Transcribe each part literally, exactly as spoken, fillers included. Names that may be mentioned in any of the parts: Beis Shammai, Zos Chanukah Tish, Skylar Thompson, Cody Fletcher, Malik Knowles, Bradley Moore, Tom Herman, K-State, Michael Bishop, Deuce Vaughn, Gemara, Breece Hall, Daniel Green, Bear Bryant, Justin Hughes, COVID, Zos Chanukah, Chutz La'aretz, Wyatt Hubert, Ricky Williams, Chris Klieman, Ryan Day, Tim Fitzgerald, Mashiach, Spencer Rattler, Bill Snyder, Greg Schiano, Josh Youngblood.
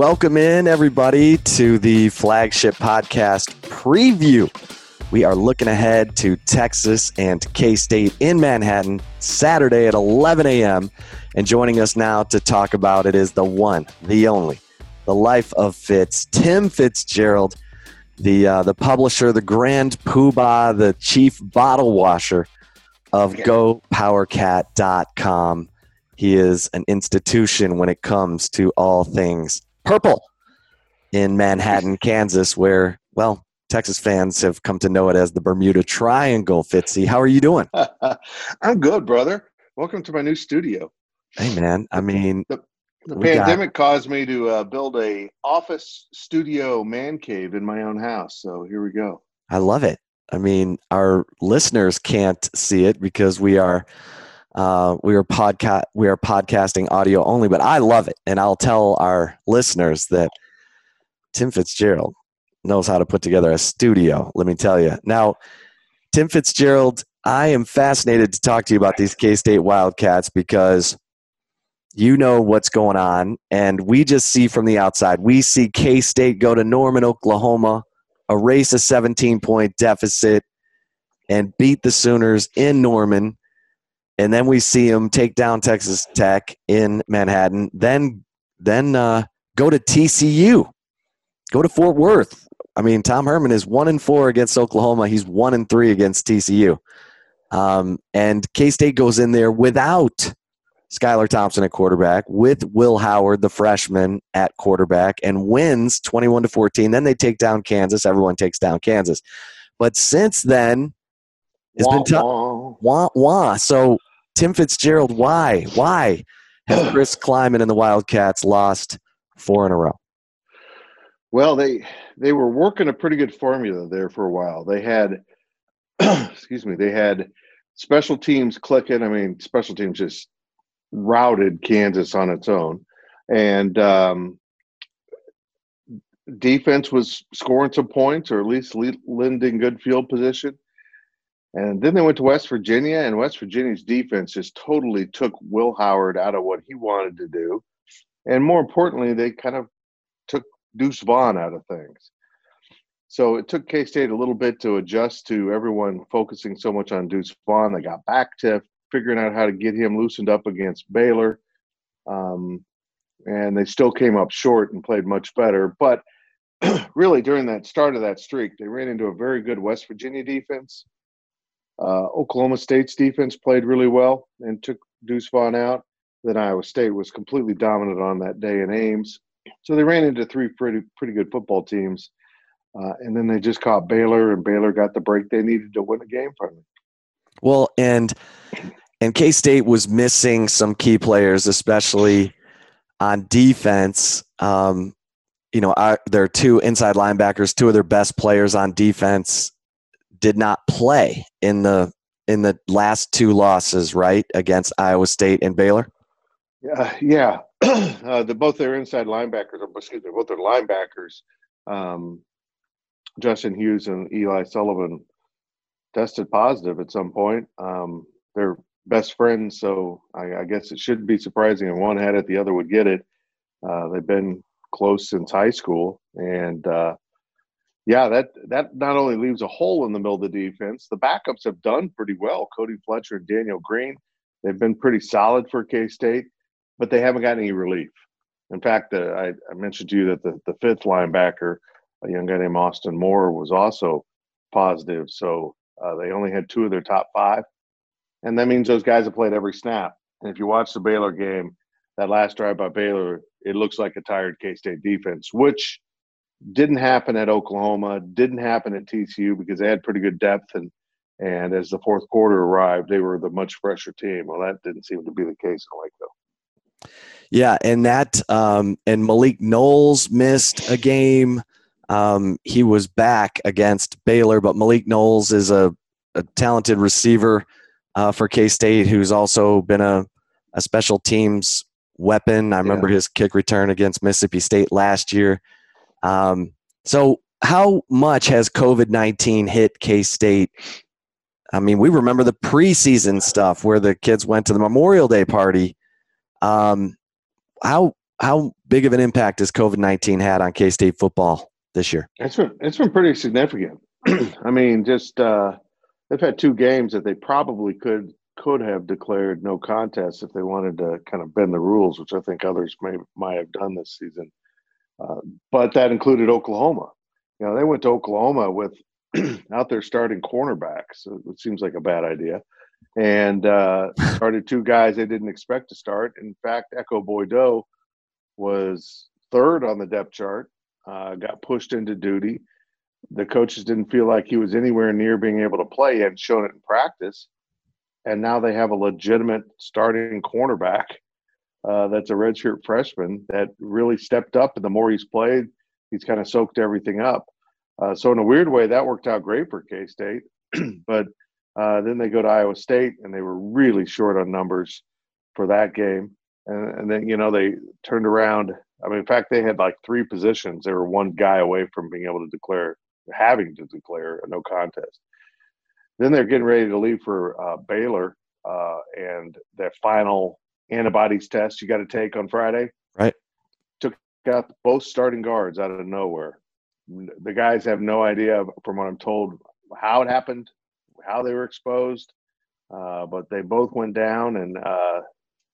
Welcome in, everybody, to the flagship podcast preview. We are looking ahead to Texas and K-State in Manhattan Saturday at eleven a.m. And joining us now to talk about it is the one, the only, the life of Fitz, Tim Fitzgerald, the uh, the publisher, the grand poobah, the chief bottle washer of Go Power Cat dot com. He is an institution when it comes to all things purple in Manhattan, Kansas, where, well, Texas fans have come to know it as the Bermuda Triangle. Fitzy, how are you doing? I'm good, brother. Welcome to my new studio. Hey, man. I mean, the, the pandemic got... caused me to uh, build a office studio man cave in my own house. So here we go. I love it. I mean, our listeners can't see it because we are uh, we are podcast we are podcasting audio only. But I love it, and I'll tell our listeners that Tim Fitzgerald knows how to put together a studio. Let me tell you. Now, Tim Fitzgerald, I am fascinated to talk to you about these K-State Wildcats because you know what's going on, and we just see from the outside. We see K-State go to Norman, Oklahoma, erase a seventeen-point deficit, and beat the Sooners in Norman. And then we see them take down Texas Tech in Manhattan. Then then uh, go to T C U. Go to Fort Worth. I mean, Tom Herman is one and four against Oklahoma. He's one and three against T C U. Um, and K-State goes in there without Skylar Thompson at quarterback, with Will Howard, the freshman, at quarterback, and wins twenty-one to fourteen. Then they take down Kansas. Everyone takes down Kansas. But since then, it's wah, been tough. Wah, wah. So, Tim Fitzgerald, why? Why have Chris Klieman and the Wildcats lost four in a row? Well, they they were working a pretty good formula there for a while. They had, excuse me, they had special teams clicking. I mean, special teams just routed Kansas on its own, and um, defense was scoring some points, or at least le- lending good field position. And then they went to West Virginia, and West Virginia's defense just totally took Will Howard out of what he wanted to do, and more importantly, they kind of took Deuce Vaughn out of things. So it took K-State a little bit to adjust to everyone focusing so much on Deuce Vaughn. They got back to figuring out how to get him loosened up against Baylor. Um, and they still came up short and played much better. But really, during that start of that streak, they ran into a very good West Virginia defense. Uh, Oklahoma State's defense played really well and took Deuce Vaughn out. Then Iowa State was completely dominant on that day in Ames. So they ran into three pretty pretty good football teams, uh, and then they just caught Baylor, and Baylor got the break they needed to win the game finally. Well, and and K-State was missing some key players, especially on defense. Um, you know, I, their two inside linebackers, two of their best players on defense, did not play in the in the last two losses, right, against Iowa State and Baylor. Uh, yeah, yeah. uh, the both their inside linebackers, or excuse me, both their linebackers, um, Justin Hughes and Eli Sullivan, tested positive at some point. Um, they're best friends, so I, I guess it shouldn't be surprising if one had it, the other would get it. Uh, they've been close since high school, and uh, yeah, that that not only leaves a hole in the middle of the defense. The backups have done pretty well. Cody Fletcher and Daniel Green, they've been pretty solid for K-State. But they haven't got any relief. In fact, uh, I, I mentioned to you that the, the fifth linebacker, a young guy named Austin Moore, was also positive. So uh, they only had two of their top five. And that means those guys have played every snap. And if you watch the Baylor game, that last drive by Baylor, it looks like a tired K-State defense, which didn't happen at Oklahoma, didn't happen at T C U because they had pretty good depth. And, and as the fourth quarter arrived, they were the much fresher team. Well, that didn't seem to be the case in Waco. Yeah, and that um, and Malik Knowles missed a game. Um, he was back against Baylor, but Malik Knowles is a, a talented receiver uh, for K-State who's also been a, a special teams weapon. I remember yeah. his kick return against Mississippi State last year. Um, so how much has COVID nineteen hit K-State? I mean, we remember the preseason stuff where the kids went to the Memorial Day party. Um, how how big of an impact has COVID nineteen had on K-State football this year? It's been, it's been pretty significant. I mean, just uh, they've had two games that they probably could could have declared no contest if they wanted to kind of bend the rules, which I think others may might have done this season. Uh, but that included Oklahoma. You know, they went to Oklahoma with out there starting cornerbacks, which seems like a bad idea, and uh, started two guys they didn't expect to start. In fact, Ekow Boye-Doe was third on the depth chart, uh, got pushed into duty. The coaches didn't feel like he was anywhere near being able to play. He hadn't shown it in practice. And now they have a legitimate starting cornerback uh, that's a redshirt freshman that really stepped up. And the more he's played, he's kind of soaked everything up. Uh, so in a weird way, that worked out great for K-State. But uh, then they go to Iowa State, and they were really short on numbers for that game. And, and then, you know, they turned around. I mean, in fact, they had like three positions. They were one guy away from being able to declare, having to declare a no contest. Then they're getting ready to leave for uh, Baylor uh, and their final antibodies test you got to take on Friday. Right. Took out both starting guards out of nowhere. The guys have no idea, from what I'm told, how it happened, how they were exposed, uh, but they both went down. And uh,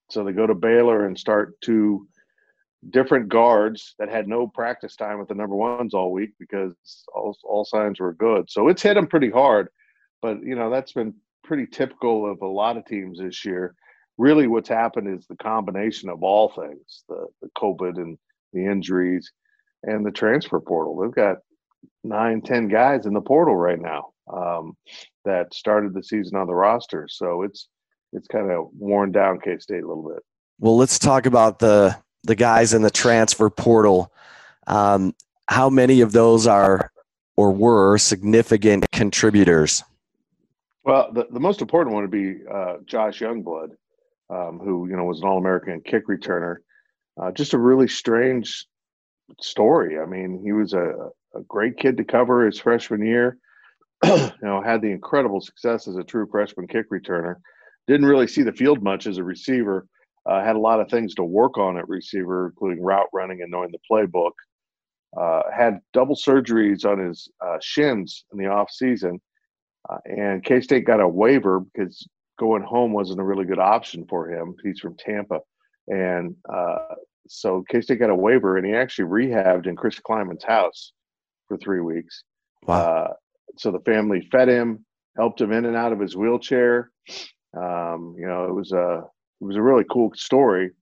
so they go to Baylor and start two different guards that had no practice time with the number ones all week because all, all signs were good. So it's hit them pretty hard. But, you know, that's been pretty typical of a lot of teams this year. Really what's happened is the combination of all things, the, the COVID and the injuries and the transfer portal. They've got nine, ten guys in the portal right now um, that started the season on the roster. So it's it's kind of worn down K-State a little bit. Well, let's talk about the, the guys in the transfer portal. Um, how many of those are or were significant contributors? Well, the, the most important one would be uh, Josh Youngblood, um, who, you know, was an All-American kick returner. Uh, just a really strange story. I mean, he was a, a great kid to cover his freshman year, you know, had the incredible success as a true freshman kick returner. Didn't really see the field much as a receiver. Uh, had a lot of things to work on at receiver, including route running and knowing the playbook. Uh, had double surgeries on his uh, shins in the offseason. Uh, and K-State got a waiver because going home wasn't a really good option for him. He's from Tampa. And uh, so K-State got a waiver, and he actually rehabbed in Chris Klieman's house for three weeks. Wow. Uh, so the family fed him, helped him in and out of his wheelchair. Um, you know, it was, a, it was a really cool story.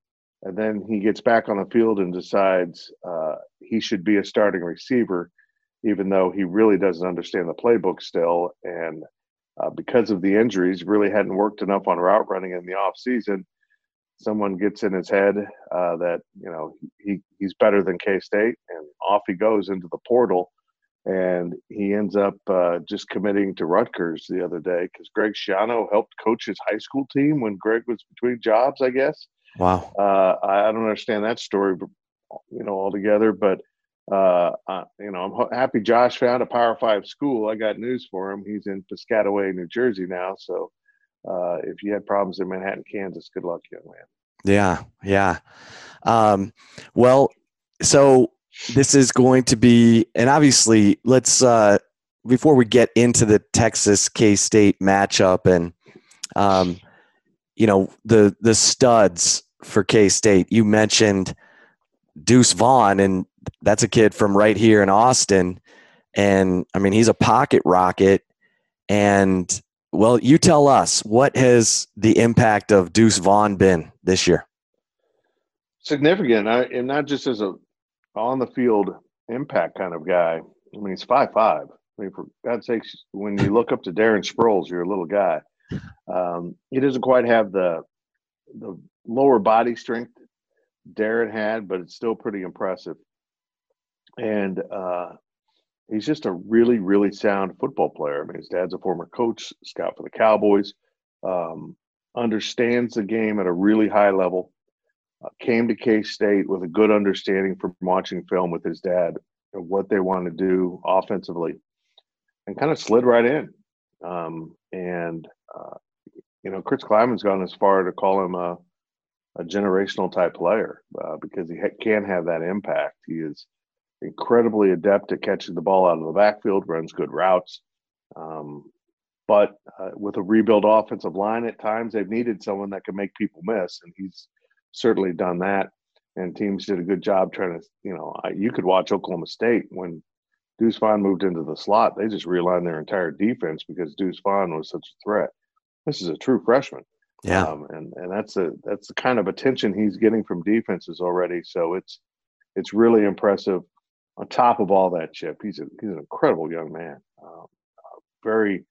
And then he gets back on the field and decides uh, he should be a starting receiver, even though he really doesn't understand the playbook still. And uh, because of the injuries, really hadn't worked enough on route running in the offseason. Someone gets in his head uh, that, you know, he, he's better than K-State, and off he goes into the portal. And he ends up uh, just committing to Rutgers the other day because Greg Schiano helped coach his high school team when Greg was between jobs, I guess. Wow. Uh, I don't understand that story, you know, altogether, but Uh, uh, you know, I'm happy Josh found a Power Five school. I got news for him. He's in Piscataway, New Jersey now. So uh, if you had problems in Manhattan, Kansas, good luck, young man. Yeah, yeah. Um, well, so this is going to be, and obviously, let's uh, before we get into the Texas K-State matchup, and um, you know, the the studs for K-State. You mentioned Deuce Vaughn, and that's a kid from right here in Austin. And I mean, he's a pocket rocket. And well, you tell us, what has the impact of Deuce Vaughn been this year? Significant. I, and not just as a on the field impact kind of guy. I mean, he's five, five. I mean, for God's sakes, when you look up to Darren Sproles, you're a little guy. Um, he doesn't quite have the, the lower body strength Darren had, but it's still pretty impressive. And uh, he's just a really, really sound football player. I mean, his dad's a former coach, scout for the Cowboys, um, understands the game at a really high level, uh, came to K-State with a good understanding from watching film with his dad of what they want to do offensively, and kind of slid right in. Um, and, uh, you know, Chris Kleiman's gone as far to call him a a generational type player uh, because he ha- can have that impact. He is incredibly adept at catching the ball out of the backfield, runs good routes. Um, but uh, with a rebuild offensive line at times, they've needed someone that can make people miss, and he's certainly done that. And teams did a good job trying to, you know, you could watch Oklahoma State when Deuce Vaughn moved into the slot. They just realigned their entire defense because Deuce Vaughn was such a threat. This is a true freshman. Yeah. Um, and, and that's a, that's the kind of attention he's getting from defenses already. So it's, it's really impressive. On top of all that, Chip, he's a, he's an incredible young man. Um, very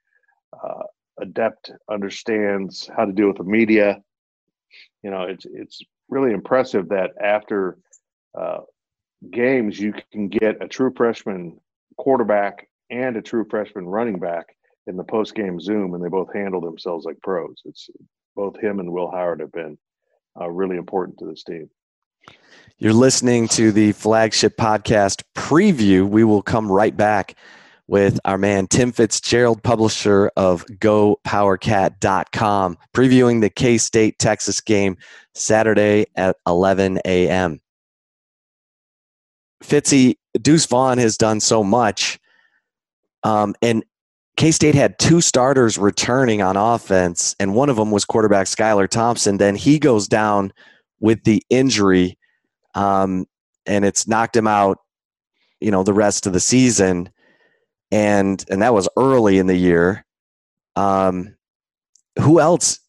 uh, adept, understands how to deal with the media. You know, it's, it's really impressive that after uh, games, you can get a true freshman quarterback and a true freshman running back in the post-game Zoom, and they both handle themselves like pros. It's both him and Will Howard have been uh, really important to this team. You're listening to the flagship podcast preview. We will come right back with our man Tim Fitzgerald, publisher of Go Power Cat dot com, previewing the K State Texas game Saturday at eleven a.m. Fitzy, Deuce Vaughn has done so much, um, and K-State had two starters returning on offense, and one of them was quarterback Skylar Thompson. Then he goes down with the injury, um, and it's knocked him out, you know, the rest of the season. And and that was early in the year. Um, who else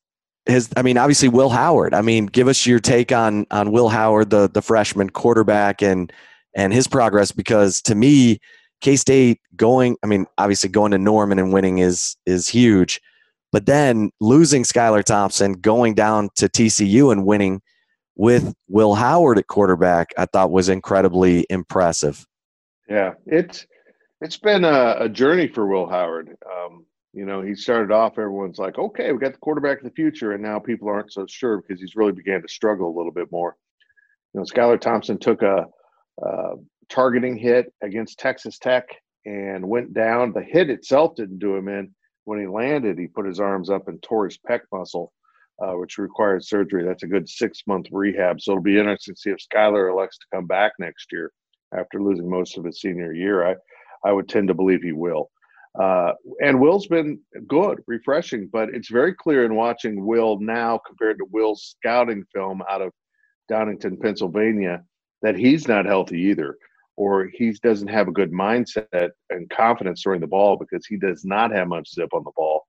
has, I mean, obviously Will Howard. I mean, give us your take on on Will Howard, the the freshman quarterback, and and his progress, because to me, K-State going, I mean, obviously going to Norman and winning is is huge, but then losing Skylar Thompson, going down to T C U and winning with Will Howard at quarterback, I thought was incredibly impressive. Yeah, it's It's been a, a journey for Will Howard. Um, you know, he started off, everyone's like, okay, we got the quarterback of the future, and now people aren't so sure because he's really began to struggle a little bit more. You know, Skylar Thompson took a, a targeting hit against Texas Tech and went down. The hit itself didn't do him in. When he landed, he put his arms up and tore his pec muscle, uh, which required surgery. That's a good six-month rehab, so it'll be interesting to see if Skylar elects to come back next year after losing most of his senior year. I I would tend to believe he will. Uh, and Will's been good, refreshing, but it's very clear in watching Will now compared to Will's scouting film out of Downingtown, Pennsylvania, that he's not healthy either, or he doesn't have a good mindset and confidence throwing the ball because he does not have much zip on the ball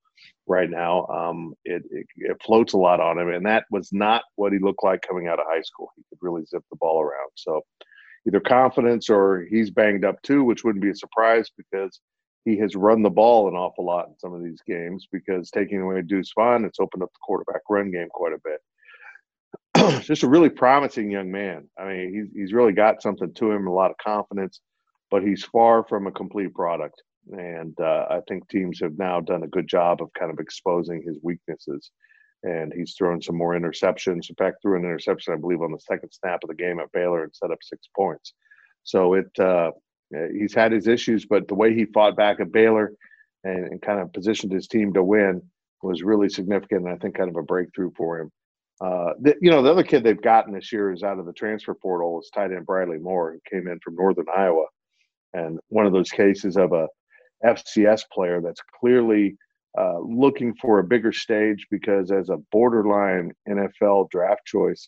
right now. Um, it, it, it floats a lot on him, and that was not what he looked like coming out of high school. He could really zip the ball around, so either confidence or he's banged up too, which wouldn't be a surprise because he has run the ball an awful lot in some of these games because taking away Deuce Vaughn, it's opened up the quarterback run game quite a bit. Just a really promising young man. I mean, he's, he's really got something to him, a lot of confidence, but he's far from a complete product. And uh, I think teams have now done a good job of kind of exposing his weaknesses. And he's thrown some more interceptions. In fact, threw an interception, I believe, on the second snap of the game at Baylor and set up six points. So it uh, he's had his issues, but the way he fought back at Baylor and, and kind of positioned his team to win was really significant, and I think kind of a breakthrough for him. Uh, the, you know, the other kid they've gotten this year is out of the transfer portal is tight end Bradley Moore, who came in from Northern Iowa. And one of those cases of a F C S player that's clearly – Uh, looking for a bigger stage because as a borderline N F L draft choice,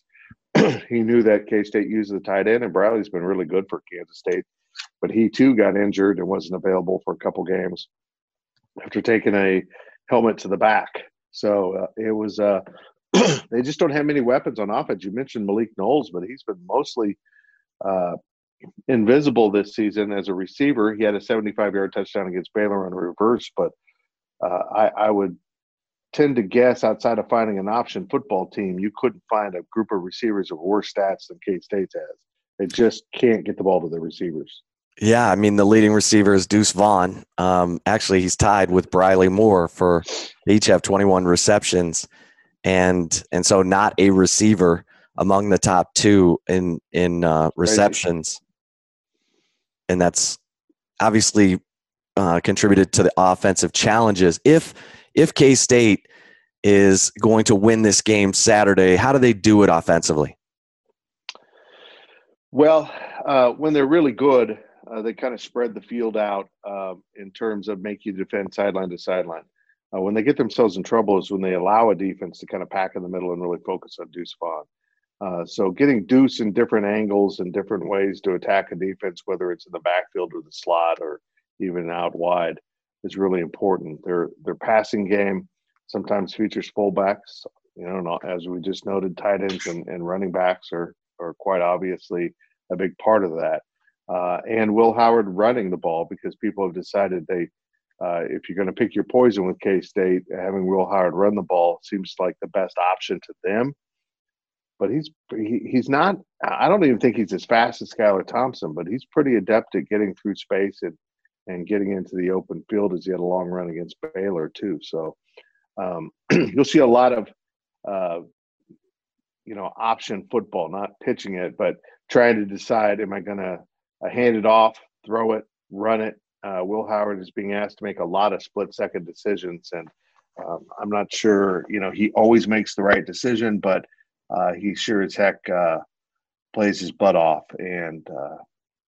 he knew that K-State uses the tight end, and Bradley's been really good for Kansas State. But he, too, got injured and wasn't available for a couple games after taking a helmet to the back. So uh, it was uh, – they just don't have many weapons on offense. You mentioned Malik Knowles, but he's been mostly uh, invisible this season as a receiver. He had a seventy-five-yard touchdown against Baylor on reverse, but – Uh, I, I would tend to guess outside of finding an option football team, you couldn't find a group of receivers of worse stats than K-State has. They just can't get the ball to their receivers. Yeah, I mean, the leading receiver is Deuce Vaughn. Um, actually, he's tied with Briley Moore for they each have twenty-one receptions, and and so not a receiver among the top two in, in uh, receptions. Crazy. And that's obviously – Uh, contributed to the offensive challenges. If if K-State is going to win this game Saturday. How do they do it offensively? Well, uh, when they're really good, uh, they kind of spread the field out uh, in terms of make you defend sideline to sideline. Uh, when they get themselves in trouble is when they allow a defense to kind of pack in the middle and really focus on Deuce Vaughn. Uh, so getting Deuce in different angles and different ways to attack a defense, whether it's in the backfield or the slot or even out wide, is really important. Their their passing game sometimes features fullbacks. You know, as we just noted, tight ends and, and running backs are are quite obviously a big part of that. Uh, and Will Howard running the ball, because people have decided they, uh, if you're going to pick your poison with K-State, having Will Howard run the ball seems like the best option to them. But he's he, he's not – I don't even think he's as fast as Skylar Thompson, but he's pretty adept at getting through space and, and getting into the open field, as he had a long run against Baylor too. So um, you'll see a lot of, uh, you know, option football, not pitching it, but trying to decide, am I going to uh, hand it off, throw it, run it? Uh, Will Howard is being asked to make a lot of split-second decisions, and um, I'm not sure, you know, he always makes the right decision, but – Uh, he sure as heck uh, plays his butt off, and uh,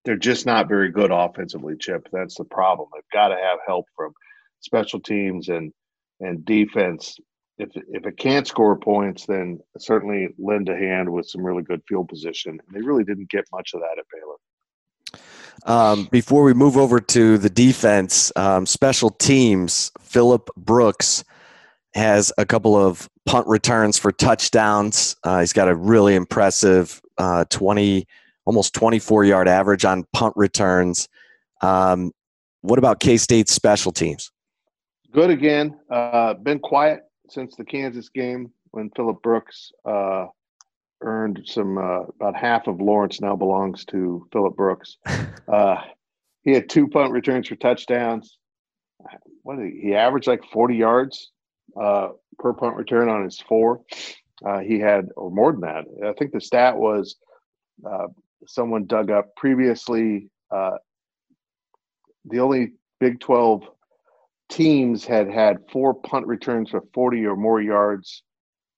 they're just not very good offensively, Chip. That's the problem. They've got to have help from special teams and and defense. If if it can't score points, then certainly lend a hand with some really good field position. They really didn't get much of that at Baylor. Um, before we move over to the defense, um, special teams, Phillip Brooks has a couple of punt returns for touchdowns. Uh, he's got a really impressive uh, twenty, almost twenty-four-yard average on punt returns. Um, what about K-State's special teams? Good again. Uh, been quiet since the Kansas game when Phillip Brooks uh, earned some uh, – about half of Lawrence now belongs to Phillip Brooks. Uh, he had two punt returns for touchdowns. What did he, he averaged like forty yards. Uh, per punt return on his four. Uh, he had, or more than that, I think the stat was uh, someone dug up previously. Uh, the only Big twelve teams had had four punt returns for forty or more yards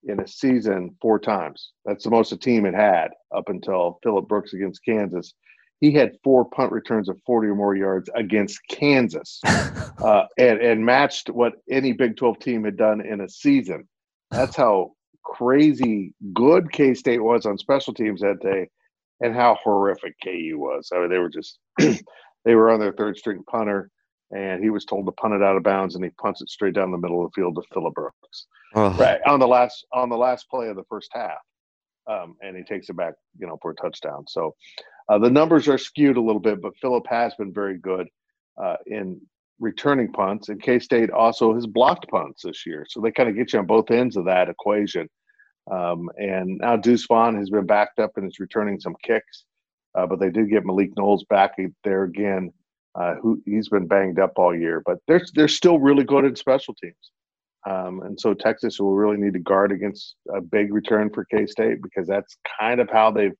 in a season four times. That's the most a team had had up until Phillip Brooks against Kansas. He had four punt returns of forty or more yards against Kansas, uh, and, and matched what any Big twelve team had done in a season. That's how crazy good K-State was on special teams that day, and how horrific K U was. I mean, they were just – they were on their third-string punter, and he was told to punt it out of bounds, and he punts it straight down the middle of the field to Phillip Brooks. Oh. Right, on the last on the last play of the first half, um, and he takes it back, you know, for a touchdown. So – Uh, the numbers are skewed a little bit, but Phillip has been very good uh, in returning punts, and K-State also has blocked punts this year. So they kind of get you on both ends of that equation. Um, and now Deuce Vaughn has been backed up and is returning some kicks, uh, but they do get Malik Knowles back there again. Uh, who he's been banged up all year, but they're they're still really good at special teams. Um, and so Texas will really need to guard against a big return for K-State, because that's kind of how they've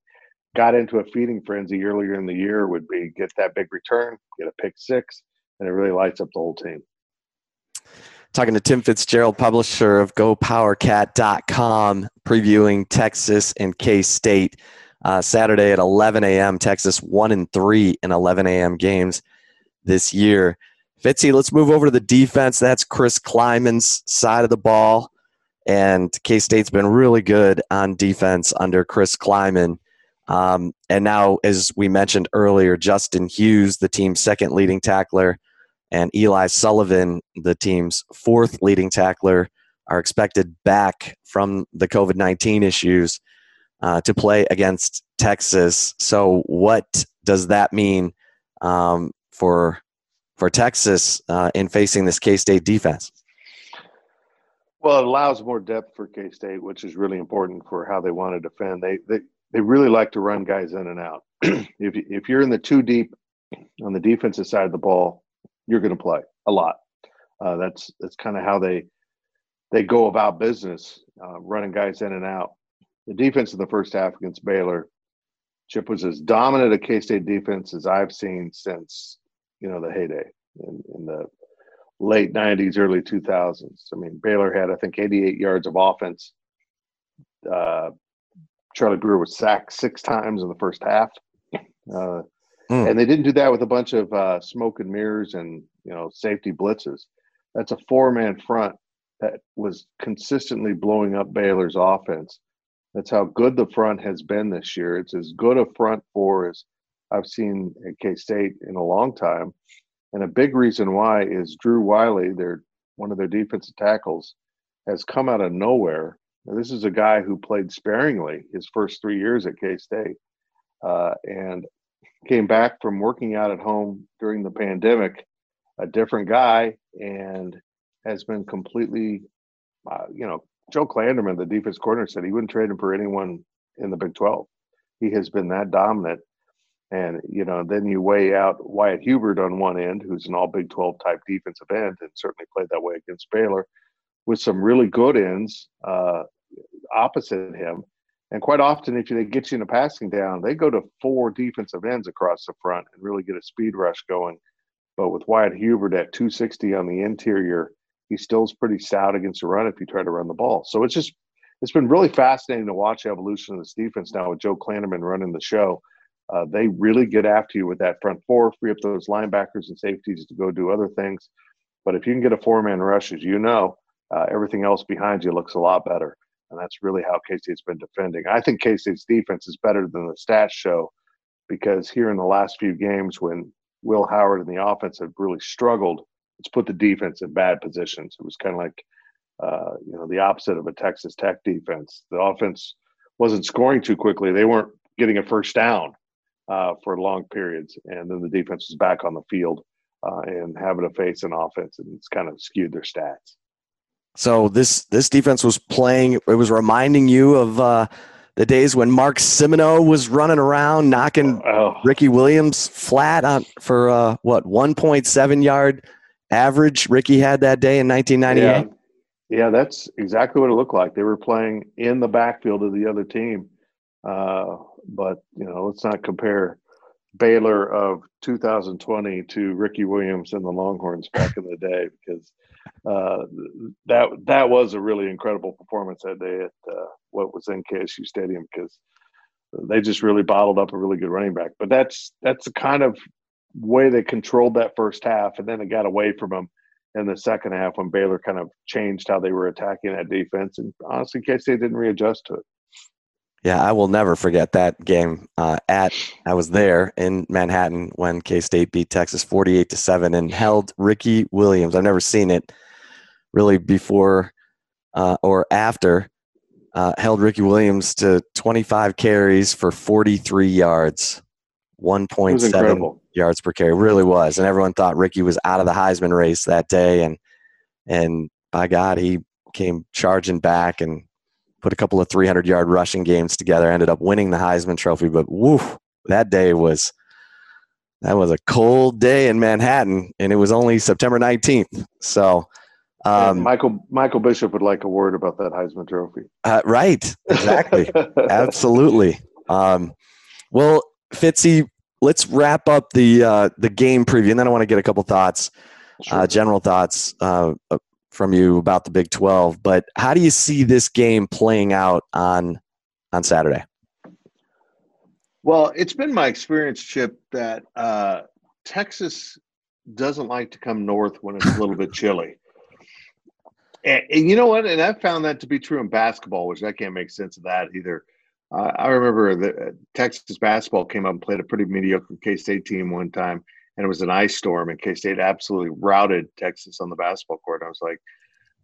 got into a feeding frenzy earlier in the year, would be get that big return, get a pick six, and it really lights up the whole team. Talking to Tim Fitzgerald, publisher of Go Power Cat dot com, previewing Texas and K-State uh, Saturday at eleven a m Texas one and three in eleven a m games this year. Fitzy, let's move over to the defense. That's Chris Kleiman's side of the ball, and K-State's been really good on defense under Chris Klieman. Um, and now, as we mentioned earlier, Justin Hughes, the team's second leading tackler, and Eli Sullivan, the team's fourth leading tackler, are expected back from the COVID nineteen issues uh, to play against Texas. So what does that mean um, for for Texas uh, in facing this K-State defense? Well, it allows more depth for K-State, which is really important for how they want to defend. They they They really like to run guys in and out. if, if you're in the two deep on the defensive side of the ball, you're going to play a lot. Uh, that's that's kind of how they they go about business, uh, running guys in and out. The defense in the first half against Baylor, Chip, was as dominant a K-State defense as I've seen since, you know, the heyday in, in the late nineties, early two thousands. I mean, Baylor had, I think, eighty-eight yards of offense. Uh, Charlie Brewer was sacked six times in the first half. Uh, mm. And they didn't do that with a bunch of uh, smoke and mirrors and, you know, safety blitzes. That's a four-man front that was consistently blowing up Baylor's offense. That's how good the front has been this year. It's as good a front four as I've seen at K-State in a long time. And a big reason why is Drew Wiley, their one of their defensive tackles, has come out of nowhere. Now, this is a guy who played sparingly his first three years at K-State uh, and came back from working out at home during the pandemic, a different guy, and has been completely, uh, you know, Joe Klanderman, the defense coordinator, said he wouldn't trade him for anyone in the Big twelve. He has been that dominant. And, you know, then you weigh out Wyatt Hubert on one end, who's an all Big twelve type defensive end and certainly played that way against Baylor, with some really good ends uh, opposite him. And quite often, if they get you in a passing down, they go to four defensive ends across the front and really get a speed rush going. But with Wyatt Hubert at two sixty on the interior, he still is pretty stout against the run if you try to run the ball. So it's just – it's been really fascinating to watch the evolution of this defense now with Joe Klanderman running the show. Uh, they really get after you with that front four, free up those linebackers and safeties to go do other things. But if you can get a four-man rush, as you know, uh, everything else behind you looks a lot better. And that's really how K-State's been defending. I think K-State's defense is better than the stats show, because here in the last few games when Will Howard and the offense have really struggled, it's put the defense in bad positions. It was kind of like, uh, you know, the opposite of a Texas Tech defense. The offense wasn't scoring too quickly. They weren't getting a first down uh, for long periods. And then the defense was back on the field uh, and having to face an offense, and it's kind of skewed their stats. So this, this defense was playing, it was reminding you of uh, the days when Mark Simino was running around knocking oh. Ricky Williams flat on for uh, what, one point seven yard average Ricky had that day in nineteen ninety-eight. Yeah. yeah, that's exactly what it looked like. They were playing in the backfield of the other team. Uh, but, you know, let's not compare Baylor of two thousand twenty to Ricky Williams and the Longhorns back in the day, because uh, that that was a really incredible performance that day at uh, what was in K S U Stadium, because they just really bottled up a really good running back. But that's that's the kind of way they controlled that first half, and then it got away from them in the second half when Baylor kind of changed how they were attacking that defense. And honestly, K-State didn't readjust to it. Yeah, I will never forget that game. Uh, at I was there in Manhattan when K-State beat Texas forty-eight to seven and held Ricky Williams. I've never seen it really before uh, or after. Uh, held Ricky Williams to twenty-five carries for forty-three yards, one point seven yards per carry. It really was. And everyone thought Ricky was out of the Heisman race that day. And, and by God, he came charging back and put a couple of three hundred yard rushing games together, ended up winning the Heisman Trophy. But woo, that day was, that was a cold day in Manhattan, and it was only September nineteenth. So um, Michael, Michael Bishop would like a word about that Heisman Trophy. Uh, right. Exactly. Absolutely. Um, well, Fitzy, let's wrap up the uh, the game preview, and then I want to get a couple thoughts, sure. uh, general thoughts uh, from you about the Big twelve. But how do you see this game playing out on on Saturday? Well, it's been my experience, Chip, that uh, Texas doesn't like to come north when it's a little bit chilly. And, and you know what? And I found that to be true in basketball, which I can't make sense of that either. I remember the Texas basketball came up and played a pretty mediocre K-State team one time, and it was an ice storm, and K-State absolutely routed Texas on the basketball court. I was like,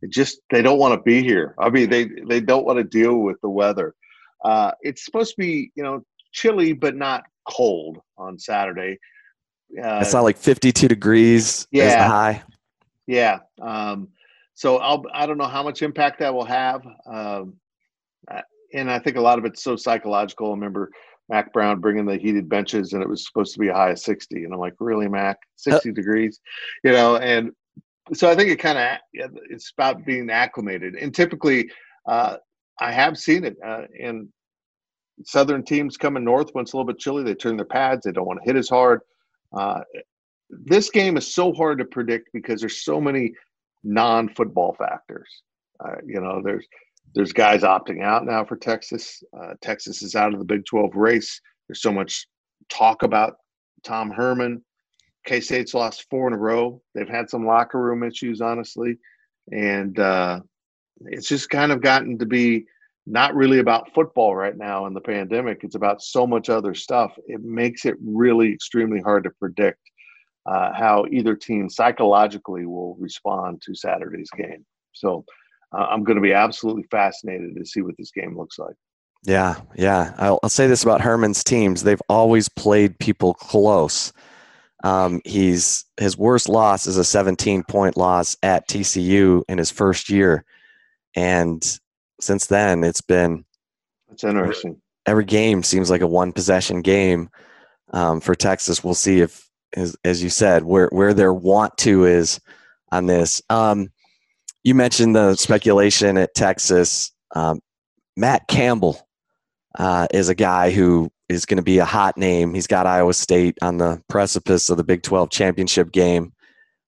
it just they don't want to be here. I mean, they they don't want to deal with the weather. Uh, it's supposed to be, you know, chilly but not cold on Saturday. Uh, it's not like fifty-two degrees yeah, is the high. Yeah. Um, so I'll, I don't know how much impact that will have. Um, I, And I think a lot of it's so psychological. I remember Mac Brown bringing the heated benches, and it was supposed to be a high of sixty. And I'm like, really, Mac? sixty uh, degrees? You know, and so I think it kind of – it's about being acclimated. And typically uh, I have seen it. Uh, and Southern teams coming north, when it's a little bit chilly, they turn their pads. They don't want to hit as hard. Uh, this game is so hard to predict because there's so many non-football factors. Uh, you know, there's there's guys opting out now for Texas. Uh, Texas is out of the Big twelve race. There's so much talk about Tom Herman. K-State's lost four in a row. They've had some locker room issues, honestly. And uh, it's just kind of gotten to be not really about football right now in the pandemic. It's about so much other stuff. It makes it really extremely hard to predict uh, how either team psychologically will respond to Saturday's game. So uh, I'm going to be absolutely fascinated to see what this game looks like. Yeah, yeah. I'll, I'll say this about Herman's teams. They've always played people close. Um, he's his worst loss is a seventeen-point loss at T C U in his first year. And since then, it's been – That's interesting. Every game seems like a one-possession game um, for Texas. We'll see if, as, as you said, where, where their want to is on this. Um, you mentioned the speculation at Texas. Um, Matt Campbell uh, is a guy who – is going to be a hot name. He's got Iowa State on the precipice of the Big twelve championship game.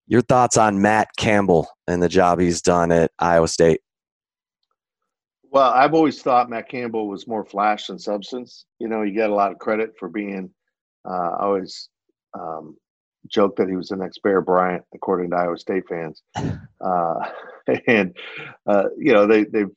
Your thoughts on Matt Campbell and the job he's done at Iowa State? Well, I've always thought Matt Campbell was more flash than substance. You know, he got a lot of credit for being uh, – I always um, joke that he was the next Bear Bryant, according to Iowa State fans. Uh, and, uh, you know, they, they've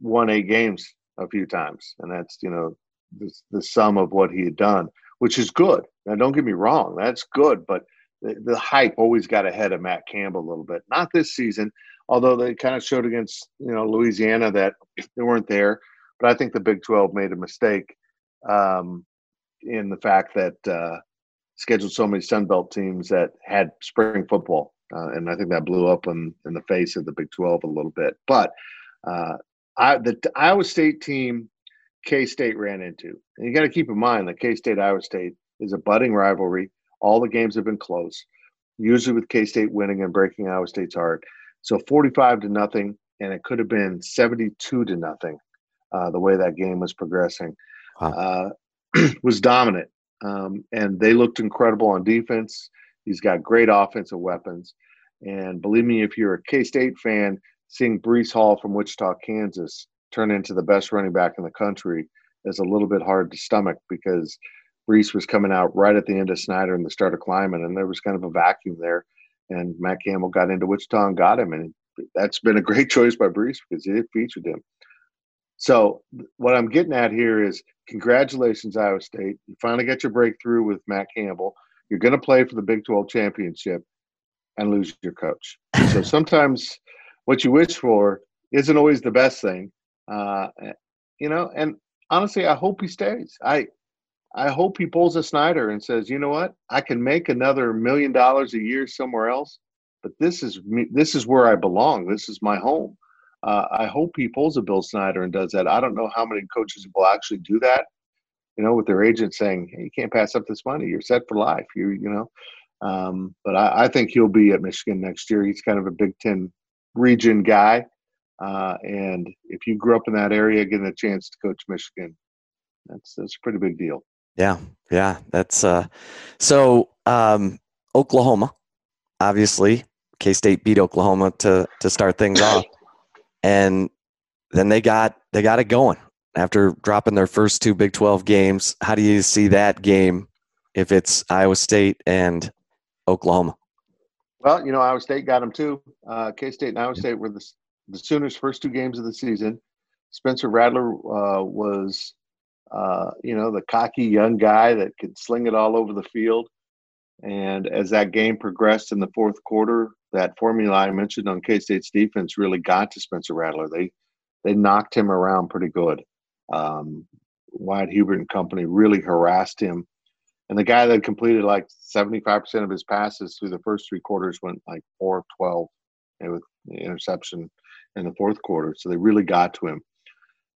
won eight games a few times, and that's, you know, The, the sum of what he had done, which is good. Now, don't get me wrong. That's good. But the, the hype always got ahead of Matt Campbell a little bit. Not this season, although they kind of showed against, you know, Louisiana that they weren't there. But I think the Big twelve made a mistake um, in the fact that uh, scheduled so many Sun Belt teams that had spring football. Uh, and I think that blew up in, in the face of the Big twelve a little bit. But uh, I, the Iowa State team K-State ran into. And you got to keep in mind that K-State, Iowa State is a budding rivalry. All the games have been close, usually with K-State winning and breaking Iowa State's heart. So forty-five to nothing, and it could have been seventy-two to nothing, uh, the way that game was progressing, wow. uh, was dominant. Um, and they looked incredible on defense. He's got great offensive weapons. And believe me, if you're a K-State fan, seeing Breece Hall from Wichita, Kansas, turn into the best running back in the country is a little bit hard to stomach because Breece was coming out right at the end of Snyder and the start of Klieman, and there was kind of a vacuum there. And Matt Campbell got into Wichita and got him, and that's been a great choice by Breece because it featured him. So what I'm getting at here is congratulations, Iowa State. You finally got your breakthrough with Matt Campbell. You're going to play for the Big twelve championship and lose your coach. So sometimes what you wish for isn't always the best thing. Uh, you know, and honestly, I hope he stays. I, I hope he pulls a Snyder and says, you know what, I can make another million dollars a year somewhere else, but this is me. This is where I belong. This is my home. Uh, I hope he pulls a Bill Snyder and does that. I don't know how many coaches will actually do that, you know, with their agent saying, hey, you can't pass up this money. You're set for life. You, you know, um, but I, I think he'll be at Michigan next year. He's kind of a Big Ten region guy. Uh, and if you grew up in that area, getting a chance to coach Michigan, that's that's a pretty big deal. Yeah, yeah. That's uh, so um, Oklahoma, obviously, K-State beat Oklahoma to to start things off, and then they got they got it going after dropping their first two Big twelve games. How do you see that game if it's Iowa State and Oklahoma? Well, you know, Iowa State got them too. Uh, K-State and Iowa yeah. State were the The Sooners' first two games of the season. Spencer Rattler uh, was, uh, you know, the cocky young guy that could sling it all over the field. And as that game progressed in the fourth quarter, that formula I mentioned on K-State's defense really got to Spencer Rattler. They they knocked him around pretty good. Um, Wyatt Hubert and company really harassed him. And the guy that completed like seventy-five percent of his passes through the first three quarters went like four of twelve with the interception in the fourth quarter. So they really got to him.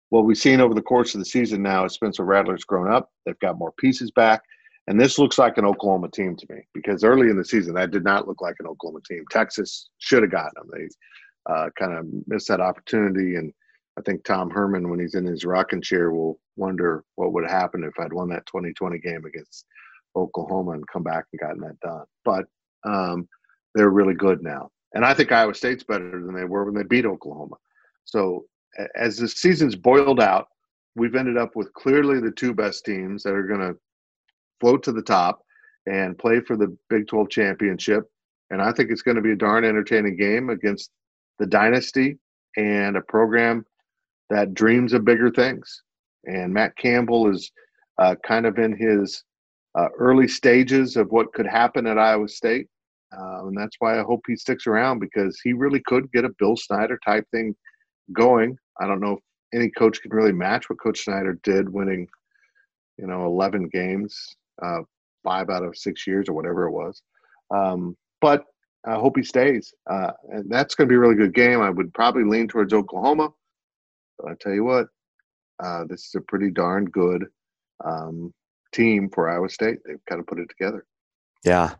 What we've seen over the course of the season now is Spencer Rattler's grown up. They've got more pieces back. And this looks like an Oklahoma team to me because early in the season, that did not look like an Oklahoma team. Texas should have gotten them. They uh, kind of missed that opportunity. And I think Tom Herman, when he's in his rocking chair, will wonder what would happen if I'd won that twenty twenty game against Oklahoma and come back and gotten that done. But um, they're really good now. And I think Iowa State's better than they were when they beat Oklahoma. So as the season's boiled out, we've ended up with clearly the two best teams that are going to float to the top and play for the Big twelve championship. And I think it's going to be a darn entertaining game against the dynasty and a program that dreams of bigger things. And Matt Campbell is uh, kind of in his uh, early stages of what could happen at Iowa State. Uh, and that's why I hope he sticks around, because he really could get a Bill Snyder type thing going. I don't know if any coach can really match what Coach Snyder did, winning, you know, eleven games, uh, five out of six years or whatever it was. Um, but I hope he stays. Uh, and that's going to be a really good game. I would probably lean towards Oklahoma. But I tell you what, uh, this is a pretty darn good um, team for Iowa State. They've kind of put it together. Yeah.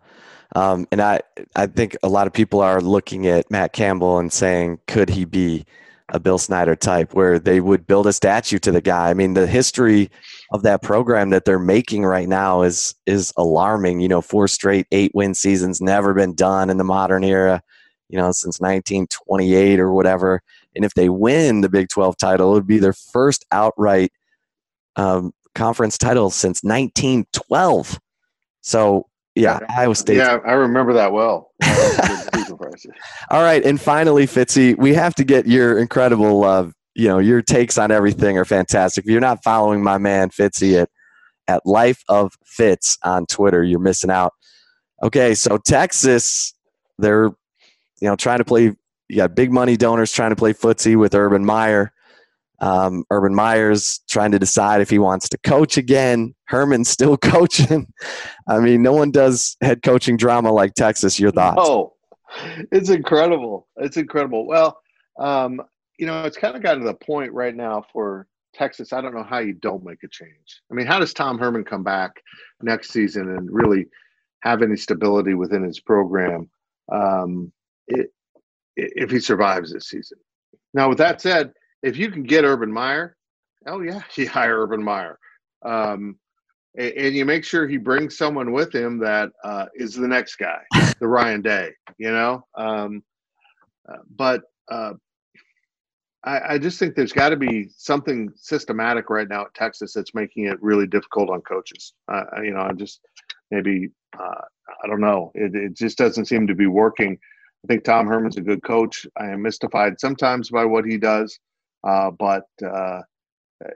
Um, and I, I think a lot of people are looking at Matt Campbell and saying, could he be a Bill Snyder type, where they would build a statue to the guy? I mean, the history of that program that they're making right now is, is alarming. You know, four straight eight win seasons, never been done in the modern era, you know, since nineteen twenty-eight or whatever. And if they win the Big twelve title, it would be their first outright um, conference title since nineteen twelve. So, yeah, Iowa State. Yeah, I remember that well. All right, and finally, Fitzy, we have to get your incredible, uh, you know, your takes on everything are fantastic. If you're not following my man Fitzy at at Life of Fitz on Twitter, you're missing out. Okay, so Texas, they're you know trying to play. You got big money donors trying to play footsie with Urban Meyer. Um, Urban Meyer's trying to decide if he wants to coach again. Herman's still coaching. I mean, no one does head coaching drama like Texas. Your thoughts? Oh, it's incredible. It's incredible. Well, um, you know, it's kind of gotten to the point right now for Texas. I don't know how you don't make a change. I mean, how does Tom Herman come back next season and really have any stability within his program um, it, if he survives this season? Now, with that said, if you can get Urban Meyer, oh yeah, you hire Urban Meyer. Um, and, and you make sure he brings someone with him that uh, is the next guy, the Ryan Day, you know? Um, uh, but uh, I, I just think there's got to be something systematic right now at Texas that's making it really difficult on coaches. Uh, you know, I just maybe, uh, I don't know. It, it just doesn't seem to be working. I think Tom Herman's a good coach. I am mystified sometimes by what he does. Uh, but uh,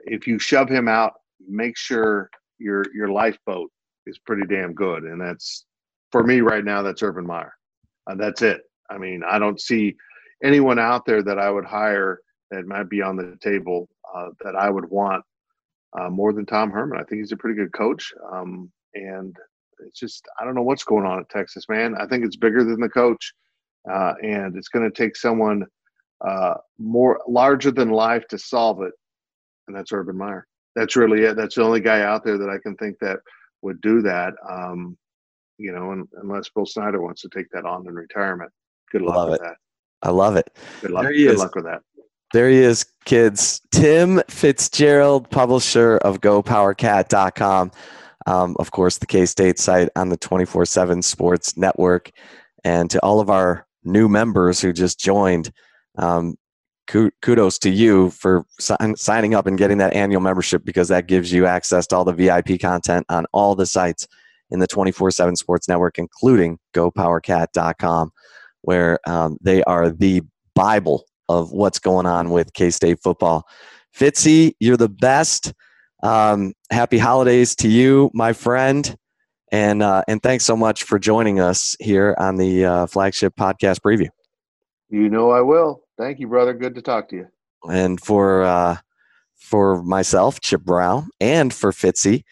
if you shove him out, make sure your your lifeboat is pretty damn good. And that's, for me right now, that's Urban Meyer. Uh, that's it. I mean, I don't see anyone out there that I would hire that might be on the table uh, that I would want uh, more than Tom Herman. I think he's a pretty good coach. Um, and it's just, I don't know what's going on at Texas, man. I think it's bigger than the coach. Uh, and it's going to take someone uh more larger than life to solve it, and that's Urban Meyer. That's really it. That's the only guy out there that I can think that would do that, um you know and, unless Bill Snyder wants to take that on in retirement. Good luck love with it. that I love it good luck, there he good is. luck with that there he is kids Tim Fitzgerald, publisher of Go Power Cat dot com, um of course the K-State site on the twenty-four seven Sports Network. And to all of our new members who just joined, Um, kudos to you for sign, signing up and getting that annual membership, because that gives you access to all the V I P content on all the sites in the twenty-four seven Sports Network, including Go Power Cat dot com, where um, they are the Bible of what's going on with K-State football. Fitzy, you're the best. Um, happy holidays to you, my friend. And, uh, and thanks so much for joining us here on the uh, flagship podcast preview. You know I will. Thank you, brother. Good to talk to you. And for uh, for myself, Chip Brown, and for Fitzy,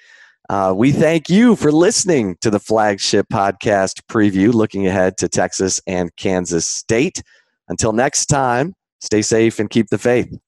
uh, we thank you for listening to the flagship podcast preview, looking ahead to Texas and Kansas State. Until next time, stay safe and keep the faith.